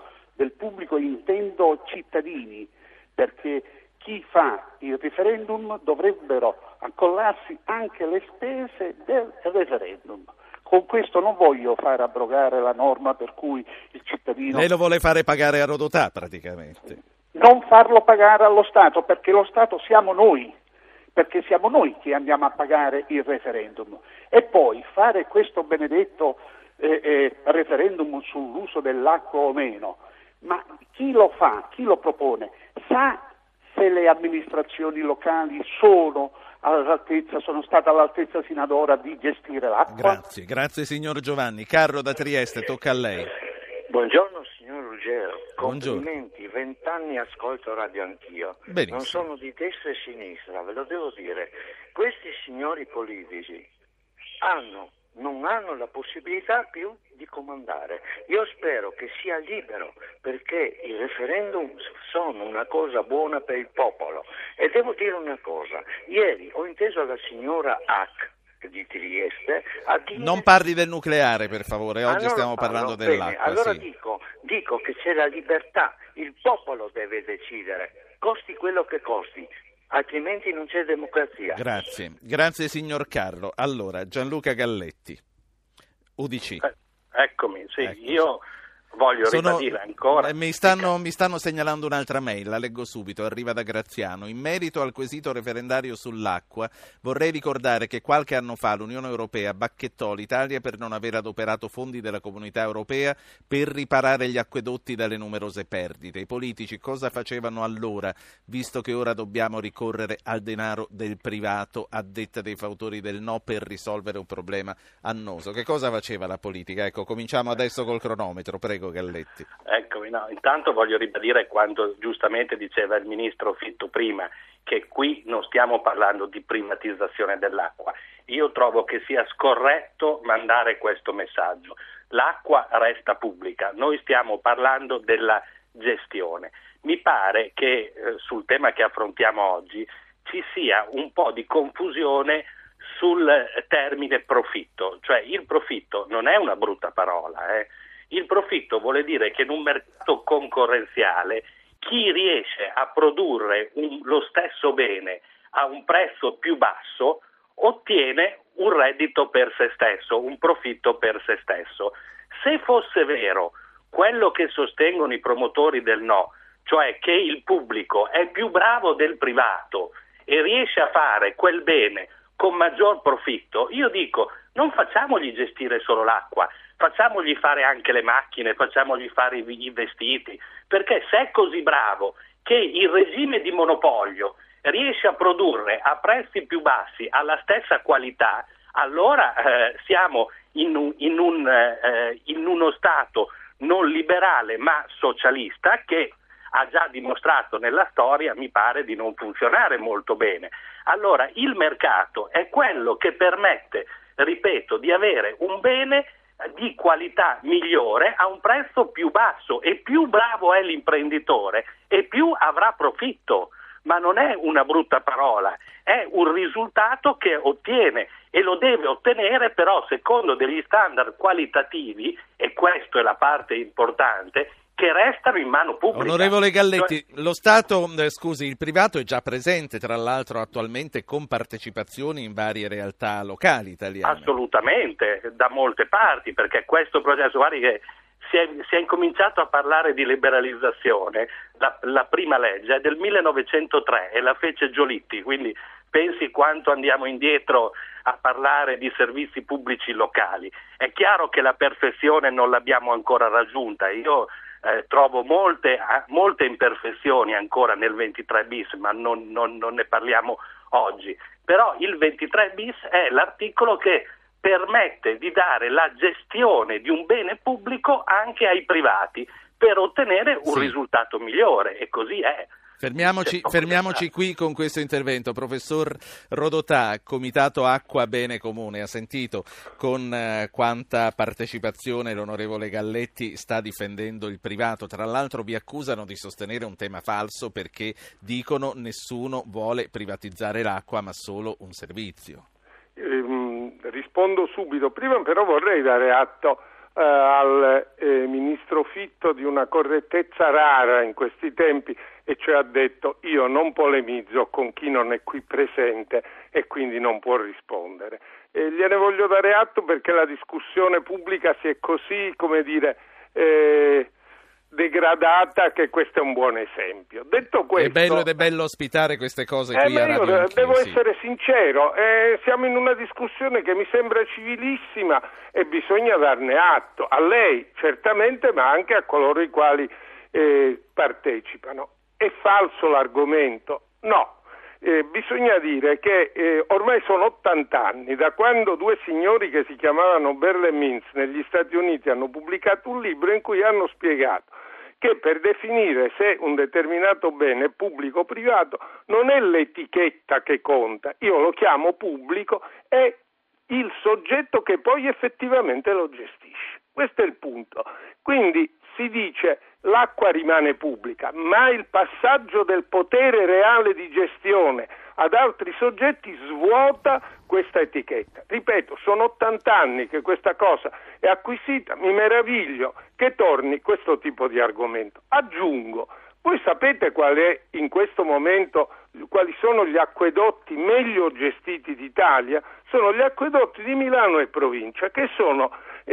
intendo cittadini, perché chi fa il referendum dovrebbero accollarsi anche le spese del referendum. Con questo non voglio far abrogare la norma per cui il cittadino... Lei lo vuole fare pagare a Rodotà praticamente. Non farlo pagare allo Stato, perché lo Stato siamo noi. Perché siamo noi che andiamo a pagare il referendum. E poi fare questo benedetto referendum sull'uso dell'acqua o meno, ma chi lo fa, chi lo propone, sa se le amministrazioni locali sono state all'altezza sino ad ora di gestire l'acqua? Grazie signor Giovanni. Carlo da Trieste, tocca a lei. Buongiorno signor Ruggero, complimenti, 20 anni ascolto Radio Anch'io, benissimo. Non sono di destra e sinistra, ve lo devo dire, questi signori politici non hanno la possibilità più di comandare, io spero che sia libero, perché i referendum sono una cosa buona per il popolo. E devo dire una cosa, ieri ho inteso la signora Acli di Trieste a dire... Non parli del nucleare per favore, oggi stiamo parlando dell'acqua. Allora sì. dico che c'è la libertà, il popolo deve decidere, costi quello che costi, altrimenti non c'è democrazia. Grazie signor Carlo. Allora Gianluca Galletti, UDC. Eccomi. Io voglio ribadire ancora... Mi stanno segnalando un'altra mail, la leggo subito, arriva da Graziano. In merito al quesito referendario sull'acqua, vorrei ricordare che qualche anno fa l'Unione Europea bacchettò l'Italia per non aver adoperato fondi della Comunità Europea per riparare gli acquedotti dalle numerose perdite. I politici cosa facevano allora, visto che ora dobbiamo ricorrere al denaro del privato, a detta dei fautori del no, per risolvere un problema annoso? Che cosa faceva la politica? Ecco, cominciamo adesso col cronometro, prego. Galletti. Eccomi, intanto voglio ribadire quanto giustamente diceva il ministro Fitto prima, che qui non stiamo parlando di privatizzazione dell'acqua. Io trovo che sia scorretto mandare questo messaggio. L'acqua resta pubblica, noi stiamo parlando della gestione. Mi pare che sul tema che affrontiamo oggi ci sia un po' di confusione sul termine profitto, cioè il profitto non è una brutta parola, Il profitto vuole dire che in un mercato concorrenziale chi riesce a produrre lo stesso bene a un prezzo più basso ottiene un reddito per se stesso, un profitto per se stesso. Se fosse vero quello che sostengono i promotori del no, cioè che il pubblico è più bravo del privato e riesce a fare quel bene con maggior profitto, io dico non facciamogli gestire solo l'acqua, facciamogli fare anche le macchine, facciamogli fare i vestiti, perché se è così bravo che il regime di monopolio riesce a produrre a prezzi più bassi alla stessa qualità, allora siamo in uno Stato non liberale ma socialista che ha già dimostrato nella storia, mi pare, di non funzionare molto bene. Allora il mercato è quello che permette, ripeto, di avere un bene di qualità migliore a un prezzo più basso, e più bravo è l'imprenditore e più avrà profitto. Ma non è una brutta parola, è un risultato che ottiene, e lo deve ottenere però secondo degli standard qualitativi, e questa è la parte importante, che restano in mano pubblica. Onorevole Galletti, lo Stato, scusi, il privato è già presente, tra l'altro attualmente con partecipazioni in varie realtà locali italiane. Assolutamente, da molte parti, perché questo processo, guardi che si è incominciato a parlare di liberalizzazione, la prima legge è del 1903 e la fece Giolitti, quindi pensi quanto andiamo indietro a parlare di servizi pubblici locali. È chiaro che la perfezione non l'abbiamo ancora raggiunta, io trovo molte imperfezioni ancora nel 23 bis, ma non ne parliamo oggi, però il 23 bis è l'articolo che permette di dare la gestione di un bene pubblico anche ai privati per ottenere un risultato migliore, e così è. Fermiamoci qui con questo intervento. Professor Rodotà, Comitato Acqua Bene Comune, ha sentito con quanta partecipazione l'onorevole Galletti sta difendendo il privato. Tra l'altro vi accusano di sostenere un tema falso, perché dicono nessuno vuole privatizzare l'acqua, ma solo un servizio. Rispondo subito. Prima però vorrei dare atto al ministro Fitto di una correttezza rara in questi tempi, e cioè ha detto: io non polemizzo con chi non è qui presente e quindi non può rispondere. Gliene voglio dare atto, perché la discussione pubblica si è così, degradata, che questo è un buon esempio. Detto questo, è bello ospitare queste cose qui a Radio Anch'io. Devo essere sincero, siamo in una discussione che mi sembra civilissima e bisogna darne atto a lei certamente, ma anche a coloro i quali partecipano. È falso l'argomento? No. Bisogna dire che ormai sono 80 anni da quando due signori che si chiamavano Berle e Mintz negli Stati Uniti hanno pubblicato un libro in cui hanno spiegato che per definire se un determinato bene è pubblico o privato non è l'etichetta che conta, io lo chiamo pubblico, è il soggetto che poi effettivamente lo gestisce. Questo è il punto. Quindi si dice: l'acqua rimane pubblica, ma il passaggio del potere reale di gestione ad altri soggetti svuota questa etichetta. Ripeto, sono 80 anni che questa cosa è acquisita, mi meraviglio che torni questo tipo di argomento. Aggiungo, voi sapete qual è in questo momento, quali sono gli acquedotti meglio gestiti d'Italia? Sono gli acquedotti di Milano e provincia, che sono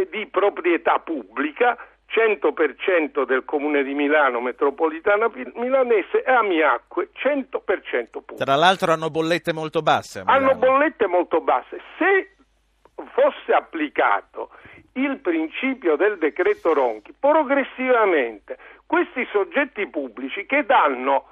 di proprietà pubblica, 100% del Comune di Milano, metropolitana milanese, e Amiacque, 100% pubblico. Tra l'altro hanno bollette molto basse. Hanno bollette molto basse. Se fosse applicato il principio del decreto Ronchi, progressivamente questi soggetti pubblici che danno,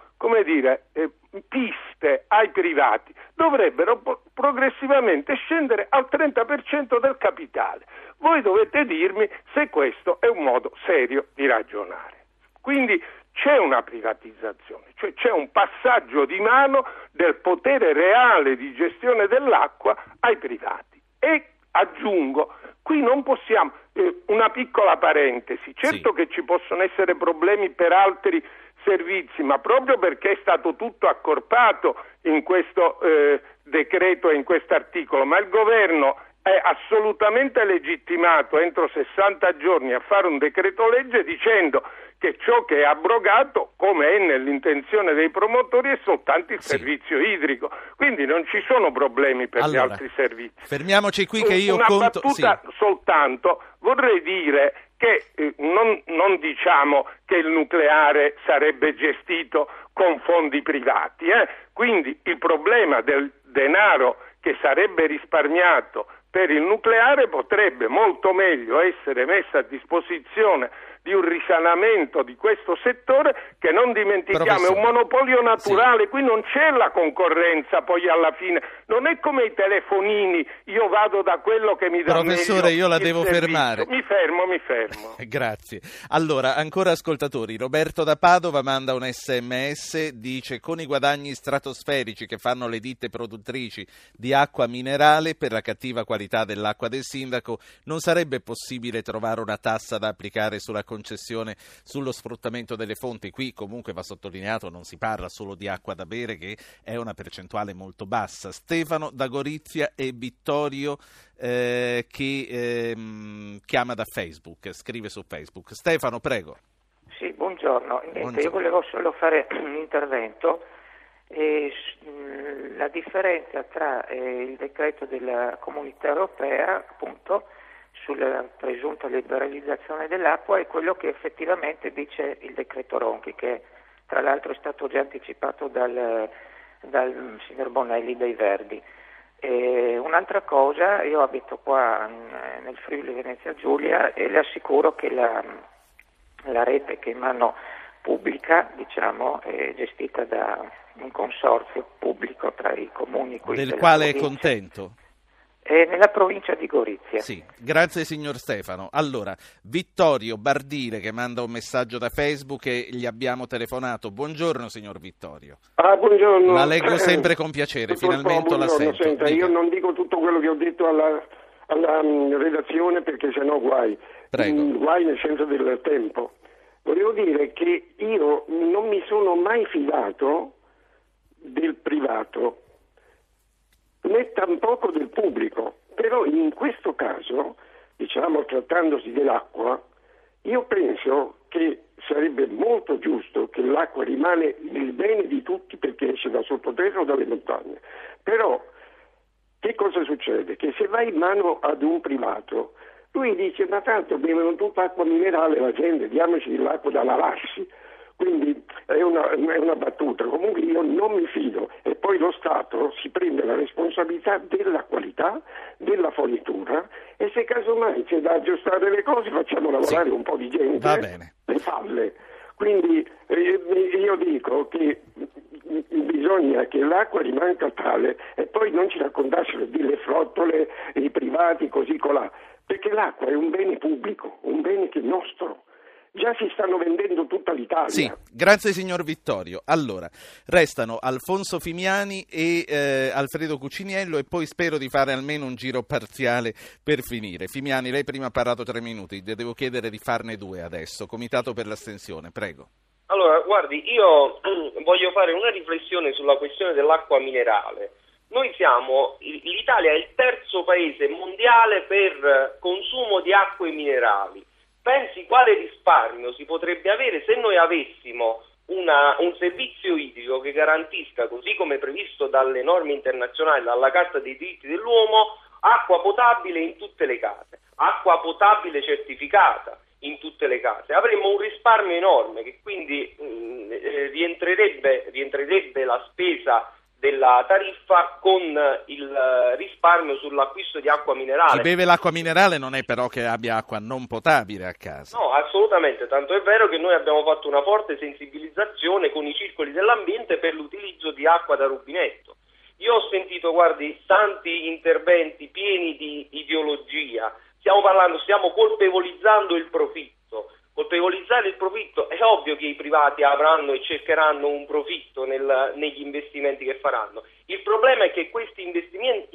piste ai privati, dovrebbero progressivamente scendere al 30% del capitale. Voi dovete dirmi se questo è un modo serio di ragionare. Quindi c'è una privatizzazione, cioè c'è un passaggio di mano del potere reale di gestione dell'acqua ai privati. E aggiungo, qui non possiamo, una piccola parentesi, certo che ci possono essere problemi per altri servizi, ma proprio perché è stato tutto accorpato in questo decreto e in questo articolo, ma il governo è assolutamente legittimato entro 60 giorni a fare un decreto legge dicendo che ciò che è abrogato, come è nell'intenzione dei promotori, è soltanto il servizio idrico, quindi non ci sono problemi per gli altri servizi. Fermiamoci qui che io soltanto vorrei dire che non diciamo che il nucleare sarebbe gestito con fondi privati, quindi il problema del denaro che sarebbe risparmiato per il nucleare potrebbe molto meglio essere messo a disposizione di un risanamento di questo settore che, non dimentichiamo, professore, è un monopolio naturale, sì. Qui non c'è la concorrenza, poi alla fine non è come i telefonini, io vado da quello che mi dà meglio. Professore, io la devo fermare. Mi fermo. Grazie. Allora, ancora ascoltatori, Roberto da Padova manda un SMS, dice: con i guadagni stratosferici che fanno le ditte produttrici di acqua minerale per la cattiva qualità dell'acqua del sindaco, non sarebbe possibile trovare una tassa da applicare sulla concessione sullo sfruttamento delle fonti? Qui comunque va sottolineato, non si parla solo di acqua da bere, che è una percentuale molto bassa. Stefano da Gorizia e Vittorio che chiama da Facebook, scrive su Facebook. Stefano, prego. Sì, buongiorno. Buongiorno. Io volevo solo fare un intervento. La differenza tra il decreto della Comunità Europea, appunto, sulla presunta liberalizzazione dell'acqua e quello che effettivamente dice il decreto Ronchi, che tra l'altro è stato già anticipato dal signor Bonelli dei Verdi. Un'altra cosa, io abito qua nel Friuli Venezia Giulia e le assicuro che la rete che è in mano pubblica, diciamo, è gestita da un consorzio pubblico tra i comuni qui del quale è contento. Nella provincia di Gorizia. Sì, grazie signor Stefano. Allora, Vittorio Bardile che manda un messaggio da Facebook e gli abbiamo telefonato. Buongiorno signor Vittorio. Ah, buongiorno. La leggo sempre con piacere, finalmente la sento. Senta, io non dico tutto quello che ho detto alla redazione perché sennò guai. Prego. Guai nel senso del tempo. Volevo dire che io non mi sono mai fidato del privato, né tampoco del pubblico, però in questo caso, diciamo, trattandosi dell'acqua, io penso che sarebbe molto giusto che l'acqua rimane il bene di tutti perché esce da sottoterra o dalle montagne, però che cosa succede? Che se vai in mano ad un privato, lui dice: ma tanto bevono tutta acqua minerale la gente, diamoci dell'acqua da lavarsi. Quindi è una battuta, comunque io non mi fido. E poi lo Stato si prende la responsabilità della qualità, della fornitura, e se casomai c'è da aggiustare le cose facciamo lavorare un po' di gente, va bene, le falle. Quindi io dico che bisogna che l'acqua rimanga tale e poi non ci raccontassero delle frottole, i privati, così colà, perché l'acqua è un bene pubblico, un bene che è nostro. Già si stanno vendendo tutta l'Italia. Sì, grazie signor Vittorio. Allora, restano Alfonso Fimiani e Alfredo Cuciniello e poi spero di fare almeno un giro parziale per finire. Fimiani, lei prima ha parlato 3 minuti, devo chiedere di farne 2 adesso. Comitato per l'Astensione, prego. Allora, guardi, io voglio fare una riflessione sulla questione dell'acqua minerale. Noi siamo, l'Italia è il 3° paese mondiale per consumo di acque minerali. Pensi quale risparmio si potrebbe avere se noi avessimo un servizio idrico che garantisca, così come previsto dalle norme internazionali, dalla Carta dei diritti dell'uomo, acqua potabile in tutte le case, acqua potabile certificata in tutte le case. Avremmo un risparmio enorme che quindi rientrerebbe la spesa della tariffa con il risparmio sull'acquisto di acqua minerale. Chi beve l'acqua minerale non è però che abbia acqua non potabile a casa. No, assolutamente, tanto è vero che noi abbiamo fatto una forte sensibilizzazione con i circoli dell'ambiente per l'utilizzo di acqua da rubinetto. Io ho sentito, guardi, tanti interventi pieni di ideologia, stiamo colpevolizzando il profitto. Colpevolizzare il profitto, è ovvio che i privati avranno e cercheranno un profitto negli investimenti che faranno. Il problema è che questi investimenti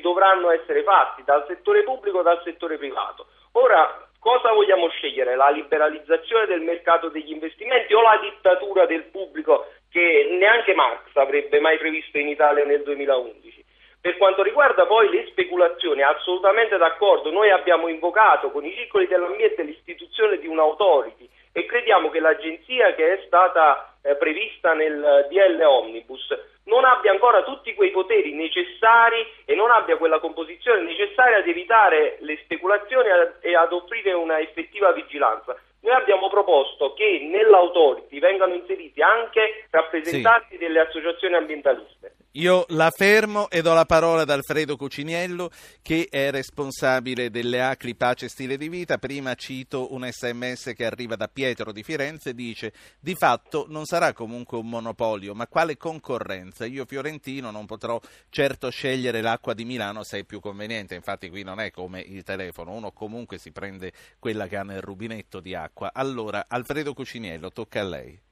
dovranno essere fatti dal settore pubblico e dal settore privato. Ora, cosa vogliamo scegliere? La liberalizzazione del mercato degli investimenti o la dittatura del pubblico che neanche Marx avrebbe mai previsto in Italia nel 2011? Per quanto riguarda poi le speculazioni, assolutamente d'accordo, noi abbiamo invocato con i circoli dell'ambiente l'istituzione di un'autority e crediamo che l'agenzia che è stata prevista nel DL Omnibus non abbia ancora tutti quei poteri necessari e non abbia quella composizione necessaria ad evitare le speculazioni e ad offrire una effettiva vigilanza. Noi abbiamo proposto che nell'autority vengano inseriti anche rappresentanti delle associazioni ambientaliste. Io la fermo e do la parola ad Alfredo Cuciniello, che è responsabile delle Acli Pace e Stile di Vita. Prima cito un sms che arriva da Pietro di Firenze, dice: di fatto non sarà comunque un monopolio, ma quale concorrenza? Io fiorentino non potrò certo scegliere l'acqua di Milano se è più conveniente. Infatti qui non è come il telefono, uno comunque si prende quella che ha nel rubinetto di acqua. Allora, Alfredo Cuciniello, tocca a lei.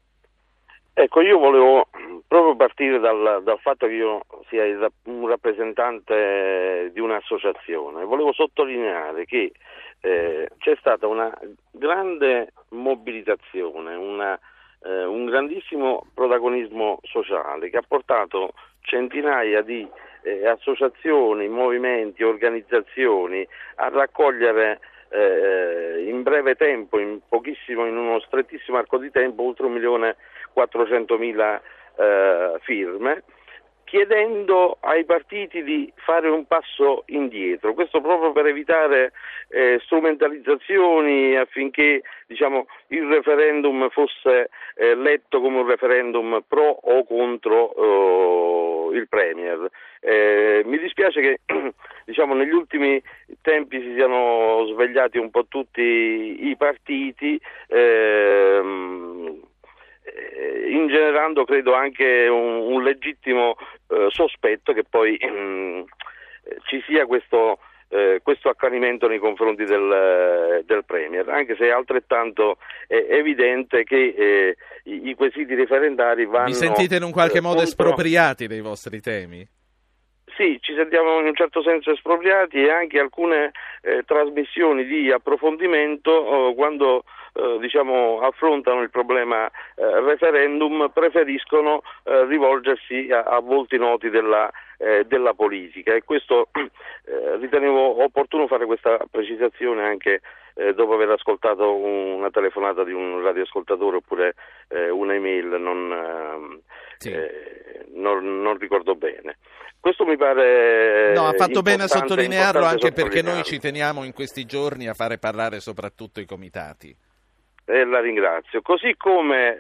Ecco, io volevo proprio partire dal fatto che io sia un rappresentante di un'associazione. Volevo sottolineare che c'è stata una grande mobilitazione, un grandissimo protagonismo sociale che ha portato centinaia di associazioni, movimenti, organizzazioni a raccogliere in breve tempo, in uno strettissimo arco di tempo, oltre 1.400.000 firme, chiedendo ai partiti di fare un passo indietro, questo proprio per evitare strumentalizzazioni, affinché il referendum fosse letto come un referendum pro o contro il Premier. Mi dispiace che negli ultimi tempi si siano svegliati un po' tutti i partiti, ingenerando credo anche un legittimo sospetto che poi ci sia questo accanimento nei confronti del Premier, anche se è altrettanto evidente che i quesiti referendari vanno... Vi sentite in un qualche modo espropriati dei vostri temi? Sì, ci sentiamo in un certo senso espropriati, e anche alcune trasmissioni di approfondimento quando affrontano il problema referendum preferiscono rivolgersi a volti noti della politica, e questo ritenevo opportuno fare questa precisazione anche dopo aver ascoltato una telefonata di un radioascoltatore, oppure un'email, non ricordo bene. Questo mi pare... No, ha fatto bene a sottolinearlo, anche perché noi ci teniamo in questi giorni a fare parlare soprattutto i comitati. La ringrazio. Così come,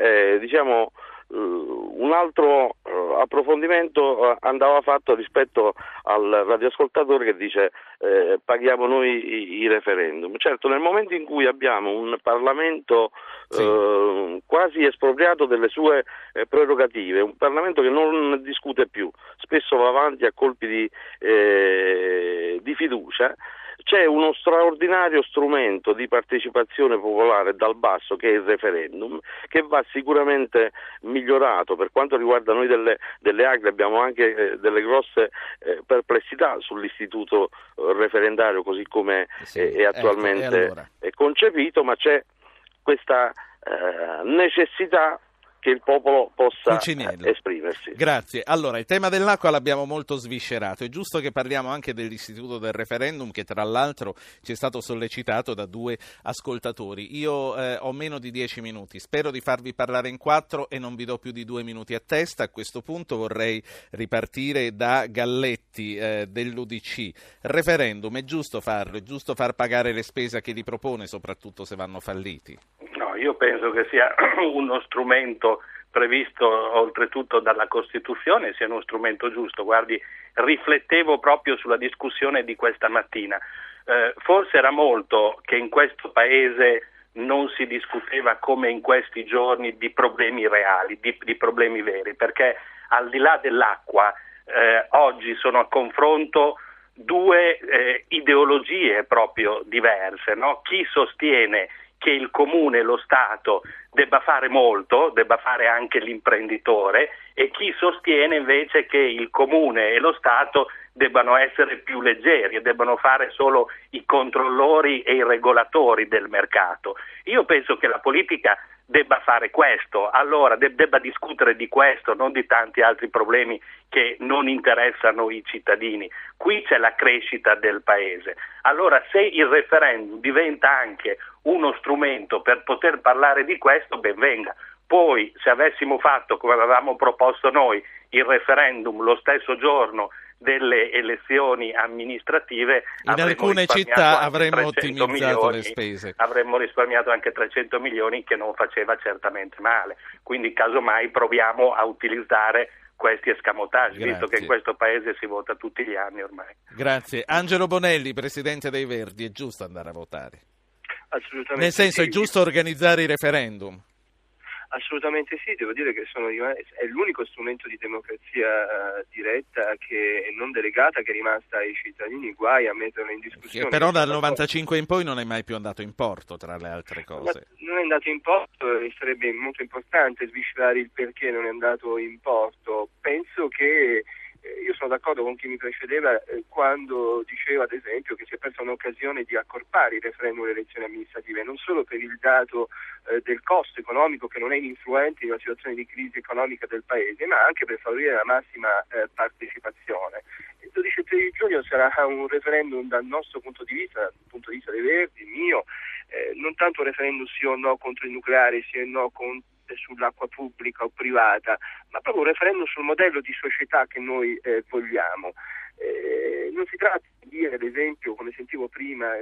un altro approfondimento andava fatto rispetto al radioascoltatore che dice paghiamo noi i referendum. Certo, nel momento in cui abbiamo un Parlamento quasi espropriato delle sue prerogative, un Parlamento che non discute più, spesso va avanti a colpi di fiducia, c'è uno straordinario strumento di partecipazione popolare dal basso, che è il referendum, che va sicuramente migliorato. Per quanto riguarda noi delle Acli abbiamo anche delle grosse perplessità sull'istituto referendario così come è attualmente è concepito, ma c'è questa necessità che il popolo possa esprimersi. Grazie. Allora, il tema dell'acqua l'abbiamo molto sviscerato. È giusto che parliamo anche dell'istituto del referendum, che tra l'altro ci è stato sollecitato da due ascoltatori. Io ho meno di 10 minuti, spero di farvi parlare in 4 e non vi do più di 2 minuti a testa. A questo punto vorrei ripartire da Galletti dell'UDC. Referendum, è giusto farlo? È giusto far pagare le spese che li propone, soprattutto se vanno falliti? Io penso che sia uno strumento previsto oltretutto dalla Costituzione, sia uno strumento giusto. Guardi, riflettevo proprio sulla discussione di questa mattina. Forse era molto che in questo Paese non si discuteva come in questi giorni di problemi reali, di problemi veri, perché al di là dell'acqua oggi sono a confronto due ideologie proprio diverse, no? Chi sostiene che il comune, lo Stato, debba fare molto, debba fare anche l'imprenditore, e chi sostiene invece che il comune e lo Stato debbano essere più leggeri e debbano fare solo i controllori e i regolatori del mercato. Io penso che la politica debba fare questo, allora debba discutere di questo, non di tanti altri problemi che non interessano i cittadini. Qui c'è la crescita del Paese. Allora, se il referendum diventa anche uno strumento per poter parlare di questo, ben venga. Poi, se avessimo fatto, come avevamo proposto noi, il referendum lo stesso giorno delle elezioni amministrative, in alcune città avremmo ottimizzato le spese, avremmo risparmiato anche 300 milioni che non faceva certamente male. Quindi casomai proviamo a utilizzare questi escamotage, visto che in questo paese si vota tutti gli anni ormai. Grazie. Angelo Bonelli, Presidente dei Verdi, è giusto andare a votare? Assolutamente. Nel senso, sì. È giusto organizzare i referendum? Assolutamente sì, devo dire che è l'unico strumento di democrazia diretta che non delegata che è rimasta ai cittadini, guai a metterla in discussione. Che però dal 95 in poi non è mai più andato in porto, tra le altre cose. Ma non è andato in porto e sarebbe molto importante sviscerare il perché non è andato in porto. Penso che io sono d'accordo con chi mi precedeva quando diceva, ad esempio, che si è persa un'occasione di accorpare il referendum alle elezioni amministrative, non solo per il dato del costo economico che non è ininfluente in una situazione di crisi economica del Paese, ma anche per favorire la massima partecipazione. Il 12 e 13 giugno sarà un referendum dal nostro punto di vista, dal punto di vista dei Verdi, mio, non tanto un referendum sì o no contro il nucleare, sì o no contro sull'acqua pubblica o privata, ma proprio un referendum sul modello di società che noi vogliamo. Non si tratta di dire, ad esempio, come sentivo prima,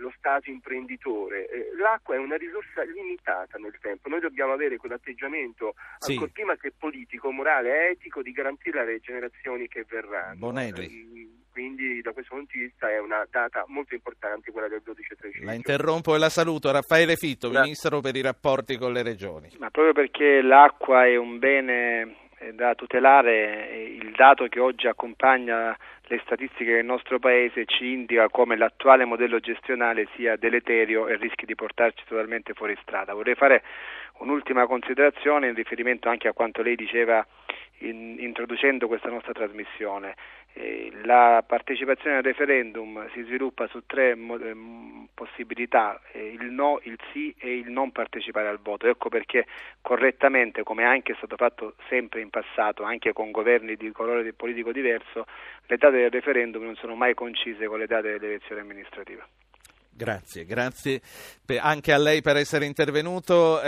lo Stato imprenditore. L'acqua è una risorsa limitata nel tempo. Noi dobbiamo avere quell'atteggiamento, sì, ancor prima che politico, morale, etico, di garantirla alle generazioni che verranno. Bonelli. Quindi da questo punto di vista è una data molto importante quella del 12-13. La interrompo e la saluto. Raffaele Fitto, Ministro per i rapporti con le regioni. Ma proprio perché l'acqua è un bene da tutelare, il dato che oggi accompagna le statistiche del nostro Paese ci indica come l'attuale modello gestionale sia deleterio e rischi di portarci totalmente fuori strada. Vorrei fare un'ultima considerazione in riferimento anche a quanto lei diceva introducendo questa nostra trasmissione. La partecipazione al referendum si sviluppa su tre possibilità, il no, il sì e il non partecipare al voto. Ecco perché correttamente, come anche è stato fatto sempre in passato, anche con governi di colore politico diverso, le date del referendum non sono mai concise con le date delle elezioni amministrative. Grazie anche a lei per essere intervenuto.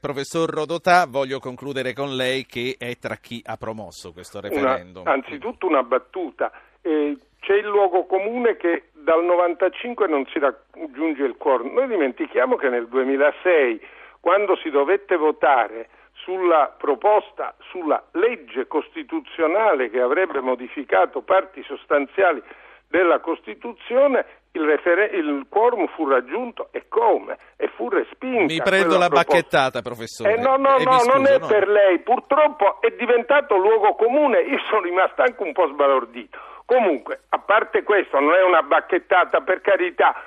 Professor Rodotà, voglio concludere con lei che è tra chi ha promosso questo referendum. Anzitutto una battuta. C'è il luogo comune che dal 95 non si raggiunge il quorum. Noi dimentichiamo che nel 2006, quando si dovette votare sulla proposta, sulla legge costituzionale che avrebbe modificato parti sostanziali della Costituzione, il quorum fu raggiunto e come? E fu respinta. Mi prendo la bacchettata, professore. No, non è per lei. Purtroppo è diventato luogo comune. Io sono rimasto anche un po' sbalordito. Comunque, a parte questo, non è una bacchettata, per carità.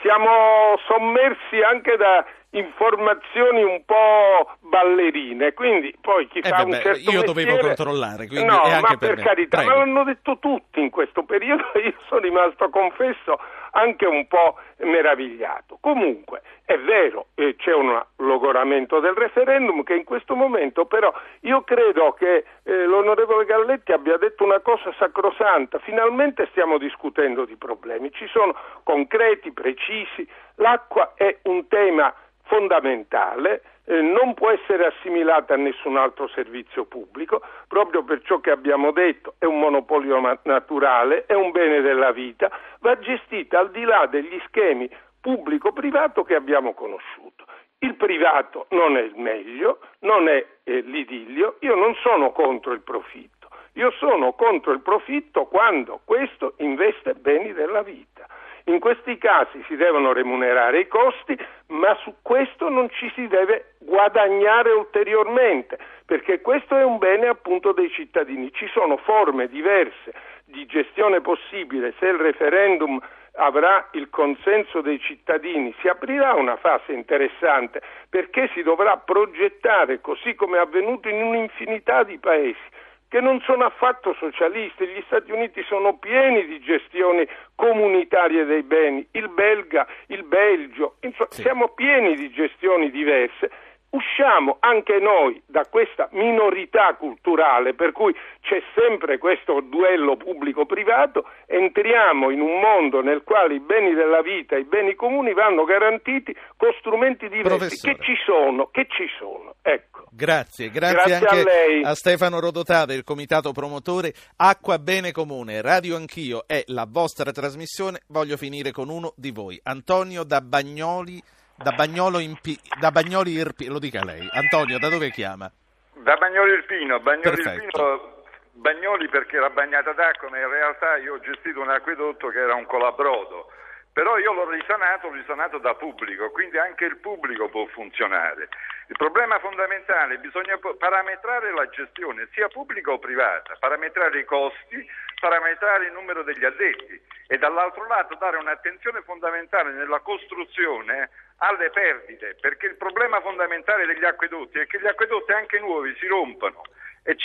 Siamo sommersi anche da informazioni un po' ballerine, quindi poi chi fa un certo mestiere... Io dovevo controllare, quindi no, è anche per me. Carità, prego. Ma l'hanno detto tutti in questo periodo e io sono rimasto, confesso, anche un po' meravigliato. Comunque, è vero, c'è un logoramento del referendum che in questo momento però io credo che l'onorevole Galletti abbia detto una cosa sacrosanta. Finalmente stiamo discutendo di problemi, ci sono concreti, precisi, l'acqua è un tema fondamentale, non può essere assimilata a nessun altro servizio pubblico, proprio per ciò che abbiamo detto, è un monopolio naturale, è un bene della vita, va gestita al di là degli schemi pubblico-privato che abbiamo conosciuto. Il privato non è il meglio, non è l'idillio, io non sono contro il profitto, io sono contro il profitto quando questo investe beni della vita. In questi casi si devono remunerare i costi, ma su questo non ci si deve guadagnare ulteriormente, perché questo è un bene appunto dei cittadini. Ci sono forme diverse di gestione possibile. Se il referendum avrà il consenso dei cittadini, si aprirà una fase interessante, perché si dovrà progettare, così come è avvenuto in un'infinità di paesi che non sono affatto socialisti. Gli Stati Uniti sono pieni di gestioni comunitarie dei beni, il Belgio, insomma, sì, siamo pieni di gestioni diverse. Usciamo anche noi da questa minorità culturale per cui c'è sempre questo duello pubblico-privato, entriamo in un mondo nel quale i beni della vita, i beni comuni vanno garantiti con strumenti diversi. Professore, che ci sono. Ecco. Grazie anche a lei. A Stefano Rodotà del Comitato Promotore Acqua Bene Comune. Radio Anch'io è la vostra trasmissione. Voglio finire con uno di voi, Antonio da Bagnoli Irpino, lo dica lei. Antonio, da dove chiama? Da Bagnoli Irpino. Bagnoli perché era bagnata d'acqua, ma in realtà io ho gestito un acquedotto che era un colabrodo. Però io l'ho risanato da pubblico, quindi anche il pubblico può funzionare. Il problema fondamentale, bisogna parametrare la gestione, sia pubblica o privata, parametrare i costi, parametrare il numero degli addetti e dall'altro lato dare un'attenzione fondamentale nella costruzione alle perdite, perché il problema fondamentale degli acquedotti è che gli acquedotti anche nuovi si rompono e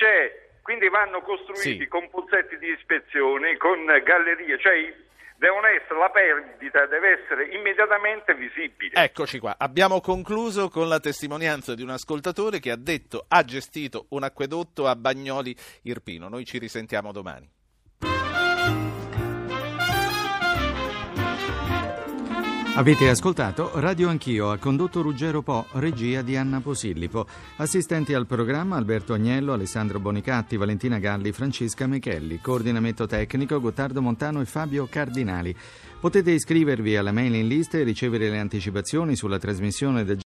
quindi vanno costruiti con pozzetti di ispezione, con gallerie, devono essere, la perdita deve essere immediatamente visibile. Eccoci qua, abbiamo concluso con la testimonianza di un ascoltatore che ha gestito un acquedotto a Bagnoli Irpino. Noi ci risentiamo domani. Avete ascoltato Radio Anch'io, ha condotto Ruggero Po, regia di Anna Posillipo. Assistenti al programma Alberto Agnello, Alessandro Bonicatti, Valentina Galli, Francesca Michelli. Coordinamento tecnico Gottardo Montano e Fabio Cardinali. Potete iscrivervi alla mailing list e ricevere le anticipazioni sulla trasmissione del